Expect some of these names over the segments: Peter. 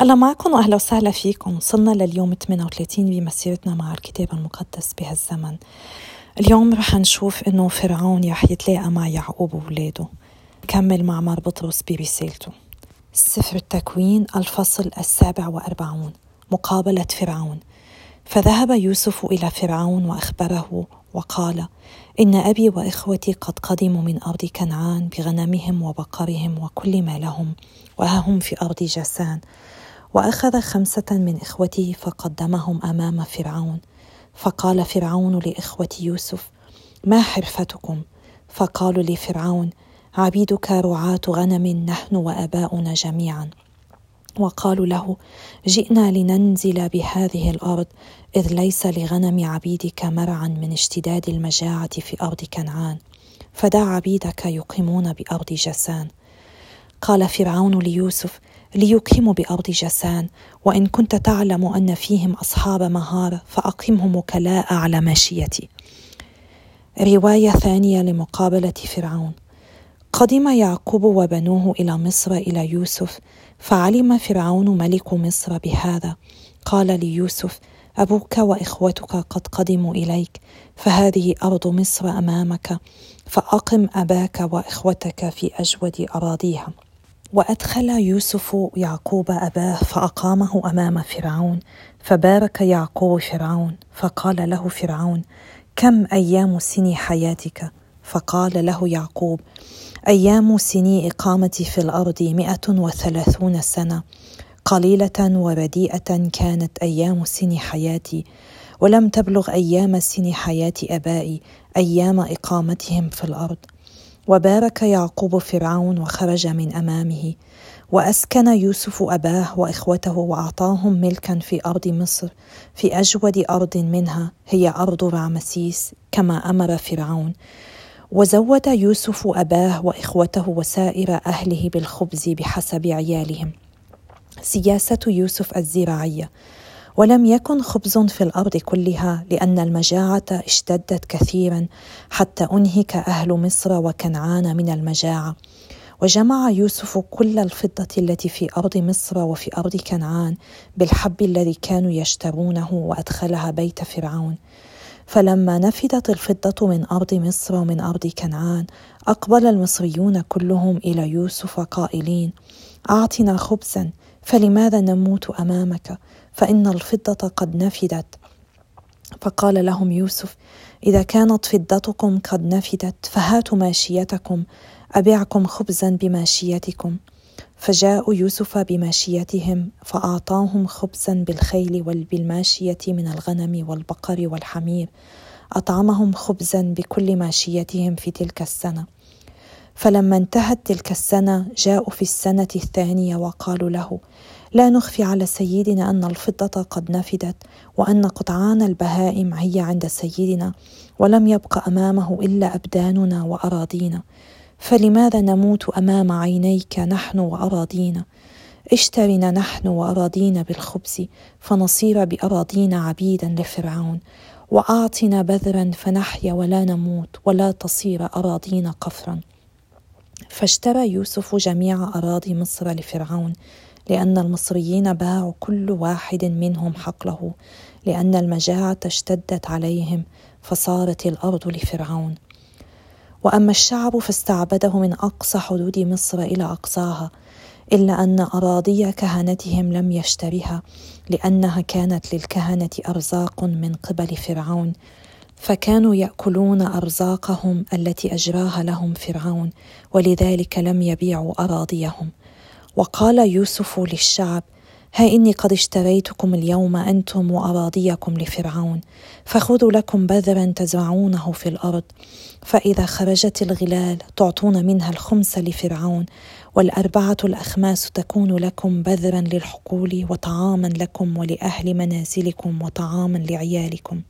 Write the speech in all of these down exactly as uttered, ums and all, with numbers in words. الله معكم وأهلا وسهلا فيكم. وصلنا لليوم ثمانية وثلاثين بمسيرتنا مع الكتاب المقدس بهالزمن. اليوم رح نشوف إنه فرعون رح يتلاقى مع يعقوب وولاده. نكمل مع مار بطرس برسالته. سفر التكوين الفصل السابع وأربعون، مقابلة فرعون. فذهب يوسف إلى فرعون وأخبره وقال: إن أبي وإخوتي قد قدموا من أرض كنعان بغنمهم وبقرهم وكل ما لهم، وها هم في أرض جاسان. وأخذ خمسة من إخوته فقدمهم أمام فرعون. فقال فرعون لإخوة يوسف: ما حرفتكم؟ فقالوا لفرعون: عبيدك رعاة غنم، نحن وأباؤنا جميعا. وقالوا له: جئنا لننزل بهذه الأرض، إذ ليس لغنم عبيدك مرعا من اشتداد المجاعة في أرض كنعان، فدع عبيدك يقيمون بأرض جسان. قال فرعون ليوسف: ليقيموا بأرض جسان، وإن كنت تعلم أن فيهم أصحاب مهارة فأقيمهم وكلاء على ماشيتي. رواية ثانية لمقابلة فرعون. قدم يعقوب وبنوه إلى مصر إلى يوسف، فعلم فرعون ملك مصر بهذا. قال ليوسف: أبوك وإخوتك قد قدموا إليك، فهذه أرض مصر أمامك، فأقم أباك وإخوتك في أجود أراضيها. وأدخل يوسف يعقوب أباه فأقامه أمام فرعون، فبارك يعقوب فرعون. فقال له فرعون: كم أيام سني حياتك؟ فقال له يعقوب: أيام سني إقامتي في الأرض مئة وثلاثون سنة، قليلة ورديئة كانت أيام سني حياتي، ولم تبلغ أيام سني حياة أبائي أيام إقامتهم في الأرض. وبارك يعقوب فرعون وخرج من أمامه. وأسكن يوسف أباه وإخوته وأعطاهم ملكا في أرض مصر، في أجود أرض منها، هي أرض رعمسيس، كما أمر فرعون. وزود يوسف أباه وإخوته وسائر أهله بالخبز بحسب عيالهم. سياسة يوسف الزراعية. ولم يكن خبز في الأرض كلها، لأن المجاعة اشتدت كثيرا حتى أنهك أهل مصر وكنعان من المجاعة. وجمع يوسف كل الفضة التي في أرض مصر وفي أرض كنعان بالحب الذي كانوا يشترونه، وأدخلها بيت فرعون. فلما نفدت الفضة من أرض مصر ومن أرض كنعان، أقبل المصريون كلهم إلى يوسف قائلين: أعطنا خبزا، فلماذا نموت أمامك؟ فإن الفضة قد نفدت. فقال لهم يوسف: إذا كانت فضتكم قد نفدت، فهاتوا ماشيتكم، أبيعكم خبزا بماشيتكم. فجاءوا يوسف بماشيتهم، فأعطاهم خبزا بالخيل وبالماشية من الغنم والبقر والحمير، أطعمهم خبزا بكل ماشيتهم في تلك السنة. فلما انتهت تلك السنة، جاءوا في السنة الثانية وقالوا له: لا نخفي على سيدنا أن الفضة قد نفدت، وأن قطعان البهائم هي عند سيدنا، ولم يبق أمامه إلا أبداننا وأراضينا، فلماذا نموت أمام عينيك نحن وأراضينا؟ اشترنا نحن وأراضينا بالخبز، فنصير بأراضينا عبيدا لفرعون، وأعطنا بذرا فنحيا ولا نموت، ولا تصير أراضينا قفرا. فاشترى يوسف جميع أراضي مصر لفرعون، لأن المصريين باعوا كل واحد منهم حقله، لأن المجاعة اشتدت عليهم، فصارت الأرض لفرعون. وأما الشعب فاستعبده من أقصى حدود مصر إلى أقصاها، إلا أن أراضي كهنتهم لم يشترها، لأنها كانت للكهنة أرزاق من قبل فرعون، فكانوا يأكلون أرزاقهم التي أجراها لهم فرعون، ولذلك لم يبيعوا أراضيهم. وقال يوسف للشعب: ها إني قد اشتريتكم اليوم أنتم وأراضيكم لفرعون، فخذوا لكم بذرا تزرعونه في الأرض، فإذا خرجت الغلال تعطون منها الخمس لفرعون، والأربعة الأخماس تكون لكم بذرا للحقول، وطعاما لكم ولأهل منازلكم، وطعاما لعيالكم.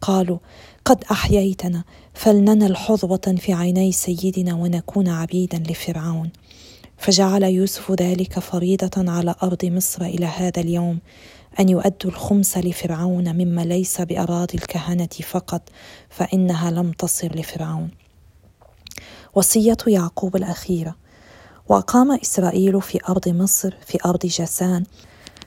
قالوا: قد أحييتنا، فلننل حظوة في عيني سيدنا، ونكون عبيدا لفرعون. فجعل يوسف ذلك فريضة على أرض مصر إلى هذا اليوم، أن يؤدوا الخمس لفرعون مما ليس بأراضي الكهنة فقط، فإنها لم تصل لفرعون. وصية يعقوب الأخيرة. وقام إسرائيل في أرض مصر في أرض جاسان،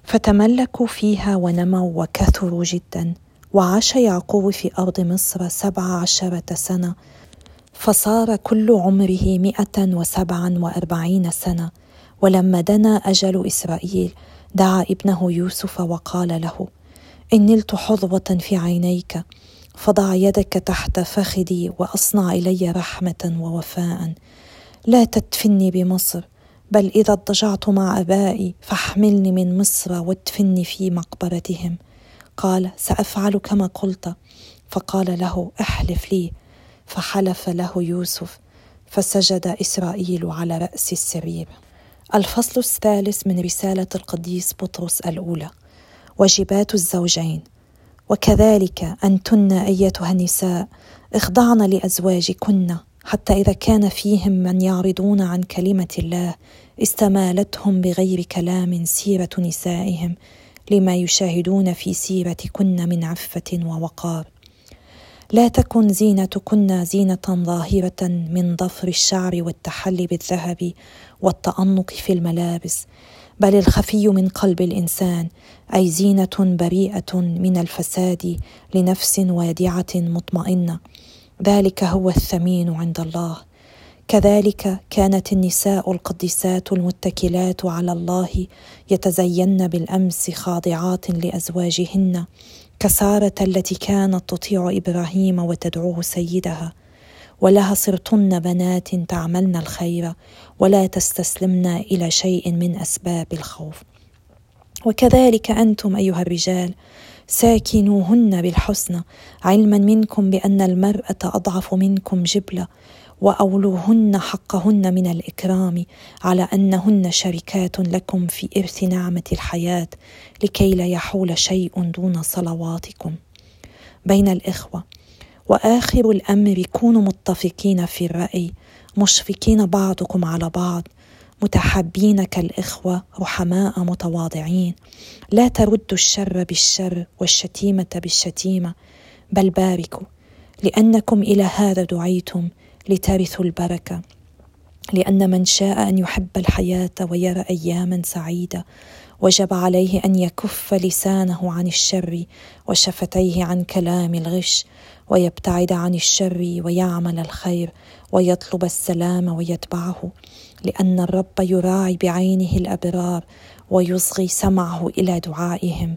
فتملكوا فيها ونموا وكثروا جدا. وعاش يعقوب في أرض مصر سبع عشرة سنة، فصار كل عمره مئة وسبعا وأربعين سنة. ولما دنا أجل إسرائيل دعا ابنه يوسف وقال له: إن نلت حظوة في عينيك فضع يدك تحت فخذي وأصنع إلي رحمة ووفاء، لا تدفني بمصر، بل إذا اضطجعت مع أبائي فاحملني من مصر وادفني في مقبرتهم. قال: سأفعل كما قلت. فقال له: احلف لي. فحلف له يوسف، فسجد إسرائيل على رأس السرير. الفصل الثالث من رسالة القديس بطرس الأولى. واجبات الزوجين. وكذلك أنتن أيتها النساء اخضعن لأزواجكن، حتى إذا كان فيهم من يعرضون عن كلمة الله استمالتهم بغير كلام سيرة نسائهم، لما يشاهدون في سيرتكن من عفة ووقار. لا تكن زينتكن زينة ظاهرة من ضفر الشعر والتحلي بالذهب والتأنق في الملابس، بل الخفي من قلب الإنسان، أي زينة بريئة من الفساد لنفس وادعة مطمئنة، ذلك هو الثمين عند الله. كذلك كانت النساء القديسات المتكلات على الله يتزين بالأمس خاضعات لأزواجهن، كسارة التي كانت تطيع إبراهيم وتدعوه سيدها. ولها صرتن بنات تعملن الخير ولا تستسلمن إلى شيء من أسباب الخوف. وكذلك أنتم أيها الرجال ساكنوهن بالحسنى، علما منكم بأن المرأة أضعف منكم جبلة، وأولوهن حقهن من الإكرام، على أنهن شركات لكم في إرث نعمة الحياة، لكي لا يحول شيء دون صلواتكم بين الإخوة. وآخر الأمر كونوا متفقين في الرأي، مشفقين بعضكم على بعض، متحابين كالإخوة، رحماء متواضعين، لا تردوا الشر بالشر والشتيمة بالشتيمة، بل باركوا، لأنكم إلى هذا دعيتم لترثوا البركة. لأن من شاء أن يحب الحياة ويرى أياما سعيدة، وجب عليه أن يكف لسانه عن الشر وشفتيه عن كلام الغش، ويبتعد عن الشر ويعمل الخير ويطلب السلام ويتبعه، لأن الرب يراعي بعينه الأبرار ويصغي سمعه إلى دعائهم،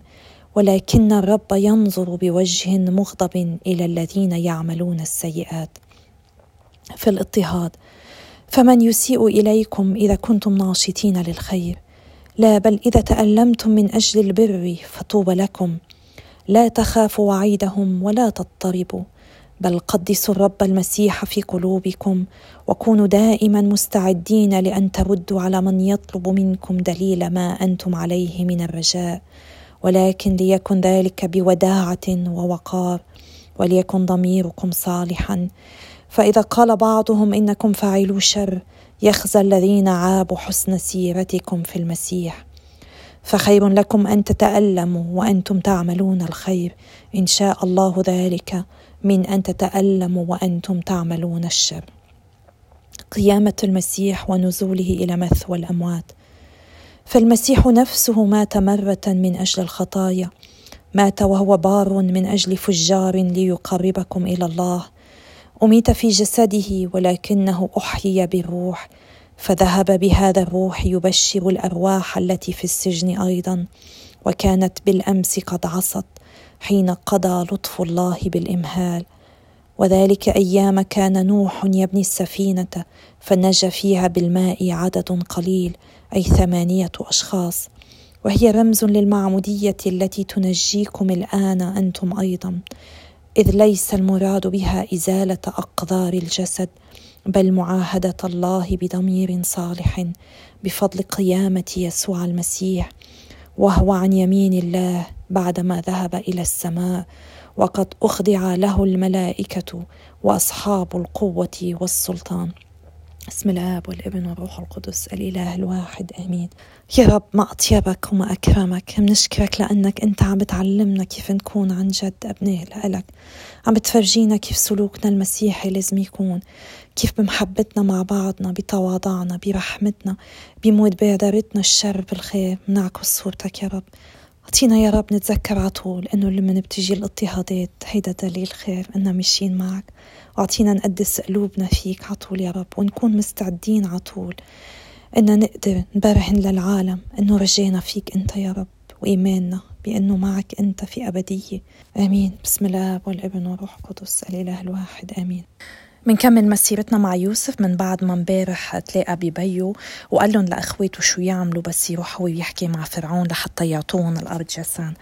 ولكن الرب ينظر بوجه مغضب إلى الذين يعملون السيئات. في الاضطهاد: فمن يسيء إليكم إذا كنتم ناشطين للخير؟ لا، بل إذا تألمتم من أجل البر فطوبى لكم. لا تخافوا وعيدهم ولا تضطربوا، بل قدسوا الرب المسيح في قلوبكم، وكونوا دائما مستعدين لأن تردوا على من يطلب منكم دليل ما أنتم عليه من الرجاء، ولكن ليكن ذلك بوداعة ووقار، وليكن ضميركم صالحا. فإذا قال بعضهم إنكم فاعلوا شر، يخزى الذين عابوا حسن سيرتكم في المسيح. فخير لكم أن تتألموا وأنتم تعملون الخير، إن شاء الله ذلك، من أن تتألموا وأنتم تعملون الشر. قيامة المسيح ونزوله إلى مثوى الأموات. فالمسيح نفسه مات مرة من أجل الخطايا، مات وهو بار من أجل فجار ليقربكم إلى الله، أميت في جسده ولكنه أحيي بالروح، فذهب بهذا الروح يبشر الأرواح التي في السجن أيضا، وكانت بالأمس قد عصت حين قضى لطف الله بالإمهال. وذلك أيام كان نوح يبني السفينة، فنجى فيها بالماء عدد قليل، أي ثمانية أشخاص، وهي رمز للمعمودية التي تنجيكم الآن أنتم أيضا، إذ ليس المراد بها إزالة أقدار الجسد، بل معاهدة الله بضمير صالح بفضل قيامة يسوع المسيح، وهو عن يمين الله بعدما ذهب إلى السماء، وقد أخضع له الملائكة وأصحاب القوة والسلطان، بسم الآب والابن والروح القدس الإله الواحد آمين. يا رب ما أطيبك وما أكرمك، منشكرك لأنك أنت عم بتعلمنا كيف نكون عن جد أبناء لإلك، عم بتفرجينا كيف سلوكنا المسيحي لازم يكون، كيف بمحبتنا مع بعضنا، بتواضعنا، برحمتنا، بمبادرتنا الشر بالخير منعكس صورتك يا رب. أعطينا يا رب نتذكر عطول أنه لما بتجي الاضطهادات هيدا دليل خير أننا ماشيين معك، وأعطينا نقدس قلوبنا فيك عطول يا رب، ونكون مستعدين عطول أننا نقدر نبرهن للعالم أنه رجينا فيك أنت يا رب، وإيماننا بأنه معك أنت في أبدية. آمين. بسم الآب والابن والروح القدس الإله الواحد آمين. منكمل مسيرتنا مع يوسف من بعد ما مبارح تلاقى ببيو وقال لهم لأخواته شو يعملوا بس يروح هو يحكي مع فرعون لحتى يعطون الأرض جسان.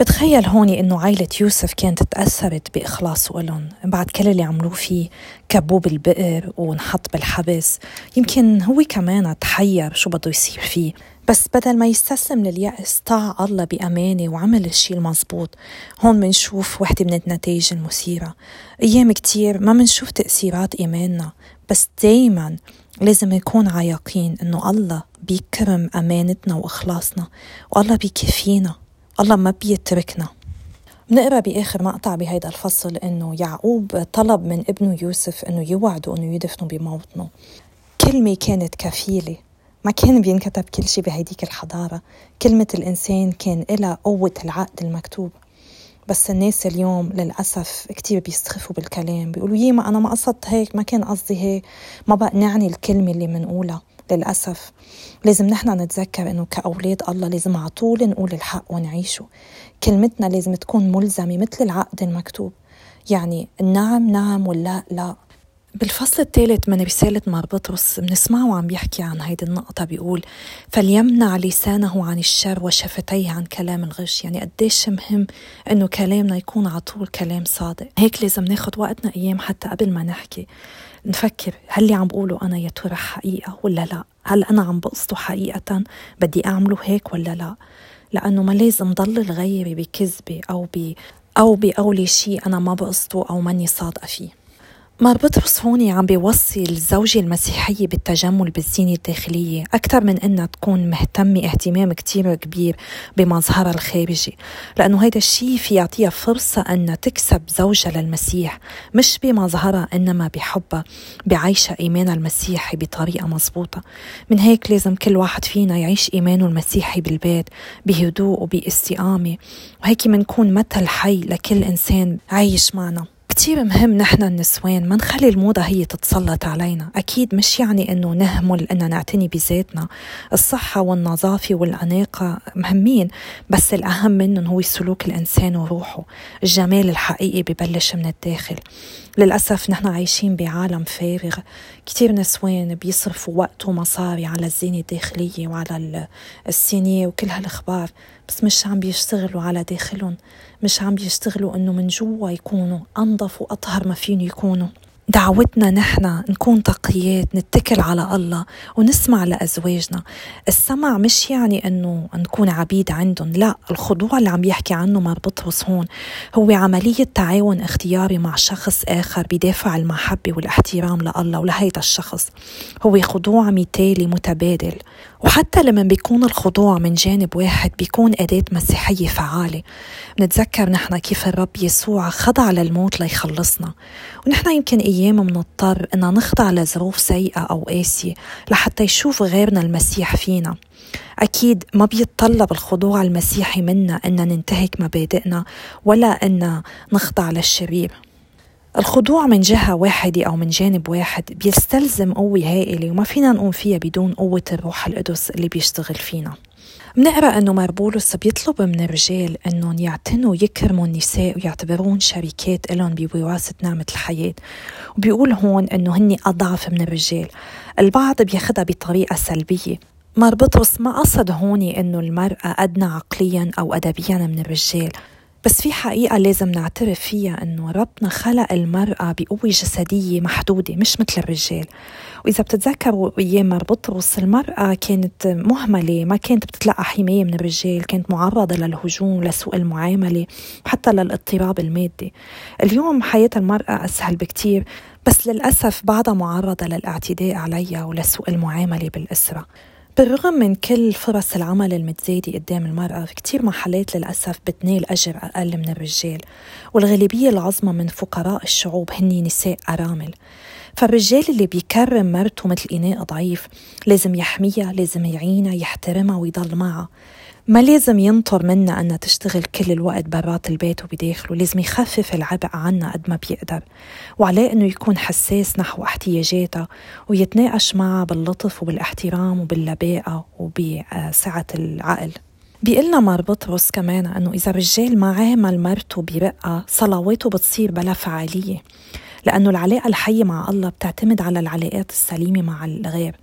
بتخيل هوني إنه عائلة يوسف كانت تأثرت بإخلاصه لهم بعد كل اللي عملوه فيه، كبوه بالبئر ونحط بالحبس، يمكن هو كمان تحير شو بده يصير فيه، بس بدل ما يستسلم لليأس طاع الله بأمانة وعمل الشيء المزبوط. هون منشوف وحدة من النتائج المثيرة. أيام كتير ما منشوف تأثيرات إيماننا، بس دايما لازم نكون عايقين إنه الله بيكرم أمانتنا وإخلاصنا، والله بيكفينا، الله ما بيتركنا. بنقرأ بآخر مقطع بهيدا الفصل إنه يعقوب طلب من ابنه يوسف إنه يوعده إنه يدفنه بموطنه. كلمة كانت كفيلة، ما كان بينكتب كل شيء بهيديك الحضارة. كلمة الإنسان كان إلها قوة العقد المكتوب، بس الناس اليوم للأسف كتير بيستخفوا بالكلام، بيقولوا يي ما أنا ما قصدت هيك، ما كان قصدي هيك، ما بقنعني الكلمة اللي منقولها. للأسف لازم نحن نتذكر إنه كأولاد الله لازم عطول نقول الحق ونعيشه. كلمتنا لازم تكون ملزمة مثل العقد المكتوب، يعني النعم نعم واللا لا. بالفصل الثالث من رسالة مار بطرس بنسمعه عم بيحكي عن هيدي النقطة، بيقول فليمنع لسانه عن الشر وشفتيه عن كلام الغش. يعني قديش مهم إنه كلامنا يكون عطول كلام صادق. هيك لازم ناخد وقتنا أيام حتى قبل ما نحكي نفكر هل اللي عم بقوله أنا يا ترى حقيقة ولا لا، هل أنا عم بقصده حقيقة بدي أعمله هيك ولا لا، لأنه ما لازم ضل الغيري بكذبة أو ب أو بقولي شيء أنا ما بقصده أو ماني صادقة فيه. مار بطرس هوني عم بيوصي الزوجة المسيحية بالتجمل بالزينة الداخلية أكثر من أنها تكون مهتمة اهتمام كتير كبير بمظهرها الخارجي، لأنه هيدا الشيء في يعطيها فرصة أنها تكسب زوجها للمسيح، مش بمظهرها إنما بحبها، بعيشها إيمانها المسيحي بطريقة مزبوطة. من هيك لازم كل واحد فينا يعيش إيمانه المسيحي بالبيت بهدوء وباستقامة، وهيك منكون مثل حي لكل إنسان عايش معنا. كتير مهم نحن النسوان ما نخلي الموضة هي تتسلط علينا. أكيد مش يعني أنه نهمل أننا نعتني بذاتنا، الصحة والنظافة والأناقة مهمين، بس الأهم منهم هو سلوك الإنسان وروحه. الجمال الحقيقي ببلش من الداخل. للأسف نحن عايشين بعالم فارغ، كتير نسوان بيصرفوا وقت ومصاري على الزينة الداخلية وعلى السينية وكل هالأخبار، بس مش عم بيشتغلوا على داخلهم، مش عم بيشتغلوا أنه من جوا يكونوا أنظف وأطهر ما فين يكونوا. دعوتنا نحن نكون تقيات، نتكل على الله ونسمع لأزواجنا. السمع مش يعني أنه نكون عبيد عندهم، لا، الخضوع اللي عم يحكي عنه مار بطرس هون هو عملية تعاون اختياري مع شخص آخر بدافع المحبة والاحترام لله ولهيدا الشخص، هو خضوع مثالي متبادل. وحتى لما بيكون الخضوع من جانب واحد بيكون أداة مسيحية فعالة. بنتذكر نحن كيف الرب يسوع خضع للموت ليخلصنا، ونحن يمكن أيام منضطر أن نخضع لظروف سيئة أو قاسية لحتى يشوف غيرنا المسيح فينا. أكيد ما بيتطلب الخضوع المسيحي منا أن ننتهك مبادئنا ولا أن نخضع للشرير. الخضوع من جهة واحدة أو من جانب واحد بيستلزم قوة هائلة، وما فينا نقوم فيها بدون قوة الروح القدس اللي بيشتغل فينا. منقرأ أنه مار بولس بيطلب من الرجال أنهم يعتنوا يكرموا النساء ويعتبرون شريكات لهم بوراثة نعمة الحياة، وبيقول هون أنه هني أضعف من الرجال. البعض بياخدها بطريقة سلبية. مار بطرس ما قصد هوني أنه المرأة أدنى عقليا أو أدبيا من الرجال، بس في حقيقة لازم نعترف فيها إنه ربنا خلق المرأة بقوة جسدية محدودة مش مثل الرجال. وإذا بتتذكروا أيام بطرس المرأة كانت مهملة، ما كانت بتتلقى حماية من الرجال، كانت معرضة للهجوم لسوء المعاملة وحتى للاضطراب المادي. اليوم حياة المرأة أسهل بكتير، بس للأسف بعضها معرضة للاعتداء عليها ولسوء المعاملة بالأسرة. بالرغم من كل فرص العمل المتزايدة قدام المرأة، في كتير محلات للأسف بتنال أجر أقل من الرجال، والغالبية العظمى من فقراء الشعوب هني نساء أرامل. فالرجال اللي بيكرم مرته مثل إناء ضعيف لازم يحميها، لازم يعينها، يحترمها ويضل معها. ما لازم ينطر منها أنها تشتغل كل الوقت برات البيت وبداخله، لازم يخفف العبء عنها قد ما بيقدر، وعليه أنه يكون حساس نحو احتياجاتها ويتناقش معها باللطف وبالاحترام وباللباقة وبسعة العقل. بيقلنا مار بطرس كمان أنه إذا الرجال ما عامل مرته برقة، صلواته بتصير بلا فعالية، لأنه العلاقة الحية مع الله بتعتمد على العلاقات السليمة مع الغير.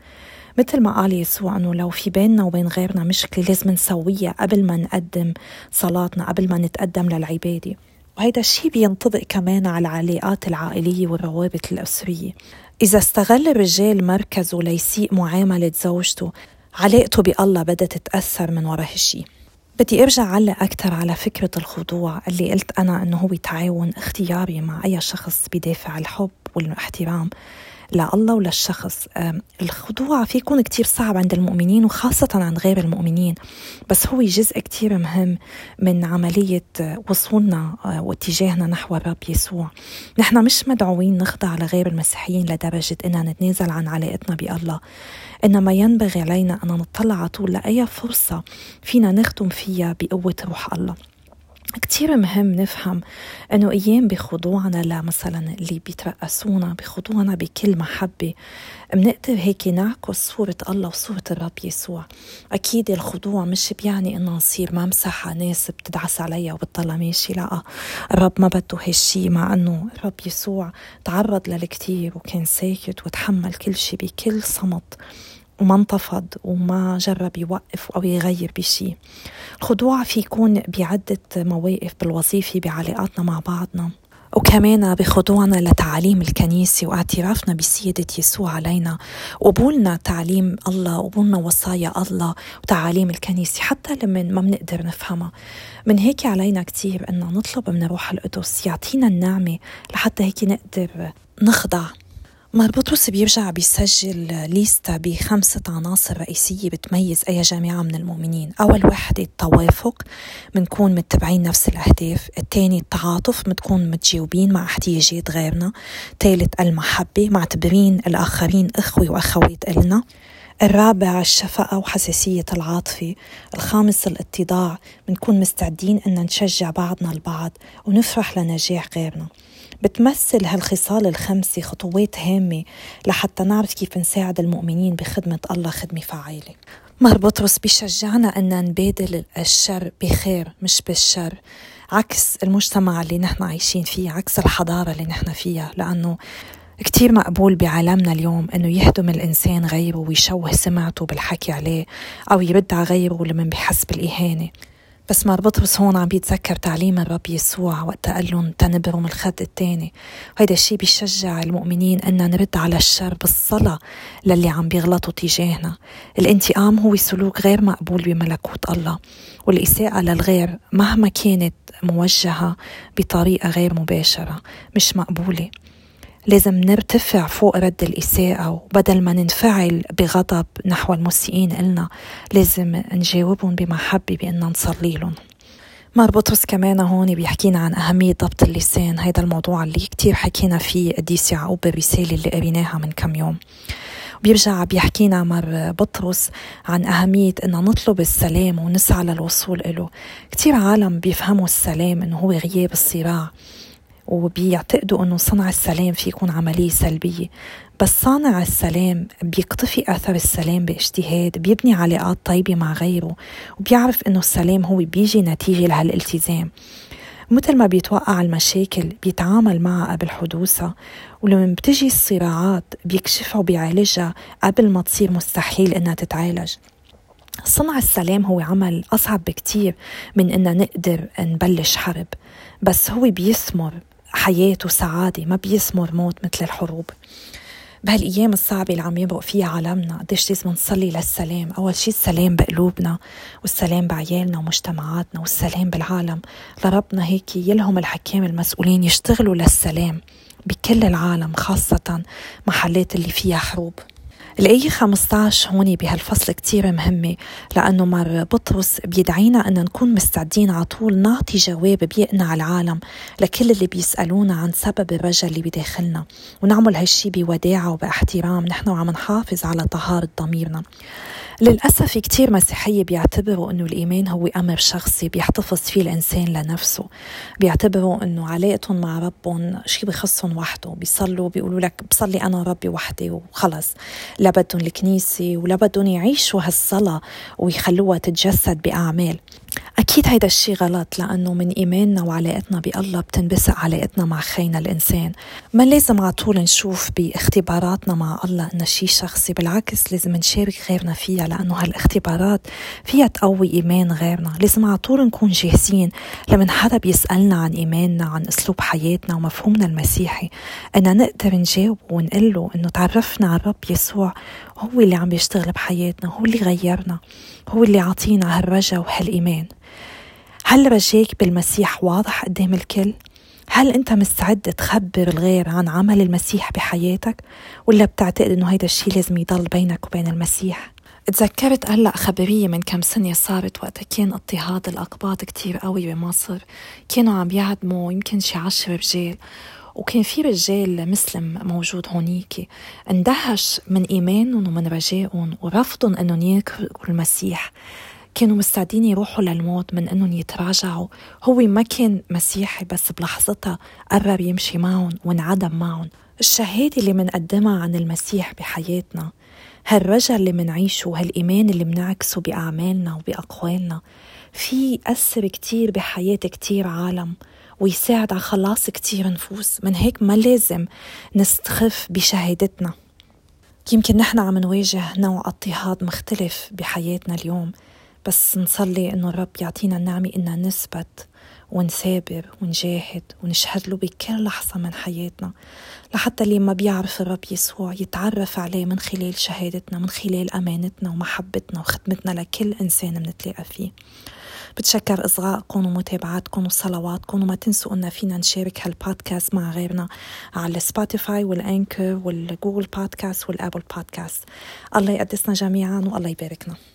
مثل ما قال يسوع أنه لو في بيننا وبين غيرنا مشكلة لازم نسويها قبل ما نقدم صلاتنا، قبل ما نتقدم للعبادة. وهذا الشيء بينطبق كمان على العلاقات العائلية والروابط الأسرية. إذا استغل الرجال مركزه ليسيء معاملة زوجته، علاقته بالله بدأت تتأثر من وراء هالشيء. بدي أرجع علق أكتر على فكرة الخضوع اللي قلت أنا أنه هو تعاون اختياري مع أي شخص بدافع الحب والاحترام لله وللشخص. الخضوع فيه يكون كتير صعب عند المؤمنين وخاصة عند غير المؤمنين، بس هو جزء كتير مهم من عملية وصولنا واتجاهنا نحو الرب يسوع. نحن مش مدعوين نخضع لغير المسيحيين لدرجة إننا نتنازل عن علاقتنا بالله، إنما ينبغي علينا أن نطلع على طول لأي فرصة فينا نخدم فيها بقوة روح الله. كتير مهم نفهم أنه أيام بخضوعنا لا مثلا اللي بيترأسونا، بخضوعنا بكل محبة منقدر هيك نعكس صورة الله وصورة الرب يسوع. أكيد الخضوع مش بيعني أنه نصير ممسحة ناس بتدعس عليها وبتطلع ماشي، لا، الرب ما بده هالشي، مع أنه الرب يسوع تعرض للكتير وكان ساكت وتحمل كل شي بكل صمت وما انتفض وما جرب يوقف أو يغير بشي. الخضوع في يكون بعدة مواقف بالوظيفة، بعلاقاتنا مع بعضنا، وكمان بخضوعنا لتعاليم الكنيسة واعترافنا بسيادة يسوع علينا، وقبولنا تعليم الله وقبولنا وصايا الله وتعاليم الكنيسة حتى لما ما بنقدر نفهمها. من هيك علينا كتير أن نطلب من الروح القدس يعطينا النعمة لحتى هيك نقدر نخضع. مار بطرس بيرجع بيسجل ليستا بخمسة عناصر رئيسية بتميز أي جامعة من المؤمنين. أول واحدة التوافق، منكون متبعين نفس الأهداف. الثاني التعاطف، منكون متجاوبين مع احتياجات غيرنا. ثالث المحبة، معتبرين الآخرين إخوة وأخوات إلنا. الرابع الشفقة وحساسية العاطفة. الخامس الاتضاع، منكون مستعدين أن نشجع بعضنا البعض ونفرح لنجاح غيرنا. بتمثل هالخصال الخمسة خطوات هامة لحتى نعرف كيف نساعد المؤمنين بخدمة الله خدمة فعالة. مار بطرس بيشجعنا أن نبادل الشر بخير مش بالشر، عكس المجتمع اللي نحن عايشين فيه، عكس الحضارة اللي نحن فيها، لأنه كتير مقبول بعالمنا اليوم أنه يهدم الإنسان غيره ويشوه سمعته بالحكي عليه أو يرد على غيره لمن بحس بالإهانة. بس مار بطرس هون عم بيتذكر تعليم الرب يسوع وقت قال لهم تنبرم الخد الثاني. هيدا الشيء بيشجع المؤمنين أن نرد على الشر بالصلاة للي عم بيغلطوا تجاهنا. الانتقام هو سلوك غير مقبول بملكوت الله، والإساءة للغير مهما كانت موجهة بطريقة غير مباشرة مش مقبولة. لازم نرتفع فوق رد الإساءة، وبدل ما ننفعل بغضب نحو المسيئين إلنا لازم نجاوبهم بمحبة بأننا نصلي لهم. مار بطرس كمان هون بيحكينا عن أهمية ضبط اللسان، هيدا الموضوع اللي كتير حكينا فيه قديس يعقوب بالرسالة اللي قريناها من كم يوم. بيرجع بيحكينا مار بطرس عن أهمية أن نطلب السلام ونسعى للوصول إله. كتير عالم بيفهموا السلام أنه هو غياب الصراع، وبيعتقدوا أنه صنع السلام في يكون عملية سلبية، بس صانع السلام بيقتفي أثر السلام باجتهاد، بيبني علاقات طيبة مع غيره، وبيعرف أنه السلام هو بيجي نتيجة لهالالتزام. مثل ما بيتوقع المشاكل بيتعامل معها قبل حدوثها، ولما بتجي الصراعات بيكشفها وبيعالجها قبل ما تصير مستحيل أنها تتعالج. صنع السلام هو عمل أصعب بكتير من إننا نقدر نبلش حرب، بس هو بيثمر حياة وسعادة، ما بيثمر موت مثل الحروب. بهالأيام الصعبة اللي عم يمرق فيها عالمنا قديش لازم نصلي للسلام. أول شيء السلام بقلوبنا، والسلام بعيالنا ومجتمعاتنا، والسلام بالعالم. لربنا هيك يلهم الحكام المسؤولين يشتغلوا للسلام بكل العالم، خاصة محلات اللي فيها حروب. الآية خمسة عشر هون بهالفصل كتير مهمة، لأنه مر بطرس بيدعينا أن نكون مستعدين عطول نعطي جواب بيقنع العالم لكل اللي بيسألونا عن سبب الرجا اللي بداخلنا، ونعمل هالشي بوداعة وباحترام، نحن وعم نحافظ على طهارة ضميرنا. للأسف كتير مسيحية بيعتبروا أنه الإيمان هو أمر شخصي بيحتفظ فيه الإنسان لنفسه، بيعتبروا أنه علاقتهم مع ربهم شي بخصهم وحده، بيصلوا بيقولوا لك بصلي أنا ربي وحدي وخلص، لا بدهم الكنيسة ولا بدهم يعيشوا هالصلاة ويخلوها تتجسد بأعمال. أكيد هيدا الشي غلط، لأنه من إيماننا وعلاقتنا بالله بتنبسق علاقتنا مع خينا الإنسان. ما لازم عطول نشوف باختباراتنا مع الله إنه شي شخصي، بالعكس لازم نشارك غيرنا فيها، لأنه هالاختبارات فيها تقوي إيمان غيرنا. لازم عطول نكون جاهزين لمن حدا بيسألنا عن إيماننا، عن أسلوب حياتنا ومفهومنا المسيحي، إنه نقدر نجاوب ونقله إنه تعرفنا على الرب يسوع، هو اللي عم يشتغل بحياتنا، هو اللي غيرنا، هو اللي عطينا هالرجا وهالإيمان. هل رجاك بالمسيح واضح قدام الكل؟ هل أنت مستعد تخبر الغير عن عمل المسيح بحياتك، ولا بتعتقد أنه هيدا الشيء لازم يضل بينك وبين المسيح؟ تذكرت هلأ خبرية من كم سنة صارت، وقتها كان اضطهاد الأقباط كتير قوي بمصر، كانوا عم يعدموا يمكن شي عشر رجال، وكان في رجال مسلم موجود هونيكي اندهش من إيمانهم ومن رجائهم ورفضهم أنهم ياكلوا المسيح. كانوا مستعدين يروحوا للموت من أنهم يتراجعوا. هو ما كان مسيحي، بس بلحظتها قرر يمشي معهم وانعدم معهم. الشهادة اللي منقدمها عن المسيح بحياتنا، هالرجل اللي منعيشه، وهالإيمان اللي منعكسه بأعمالنا وبأقوالنا، في أثر كتير بحياة كتير عالم، ويساعد على خلاص كتير نفوس. من هيك ما لازم نستخف بشهادتنا. يمكن نحن عم نواجه نوع اضطهاد مختلف بحياتنا اليوم، بس نصلي إنه الرب يعطينا النعمة إننا نثبت ونثابر ونجاهد ونشهد له بكل لحظة من حياتنا، لحتى اللي ما بيعرف الرب يسوع يتعرف عليه من خلال شهادتنا، من خلال أمانتنا ومحبتنا وخدمتنا لكل إنسان منتلاقى فيه. بتشكر إصغائكم ومتابعاتكم وصلواتكم، وما تنسوا إن فينا نشارك هالبودكاست مع غيرنا على سبوتيفاي والأنكر والجوجل بودكاست والأبل بودكاست. الله يقدسنا جميعا والله يباركنا.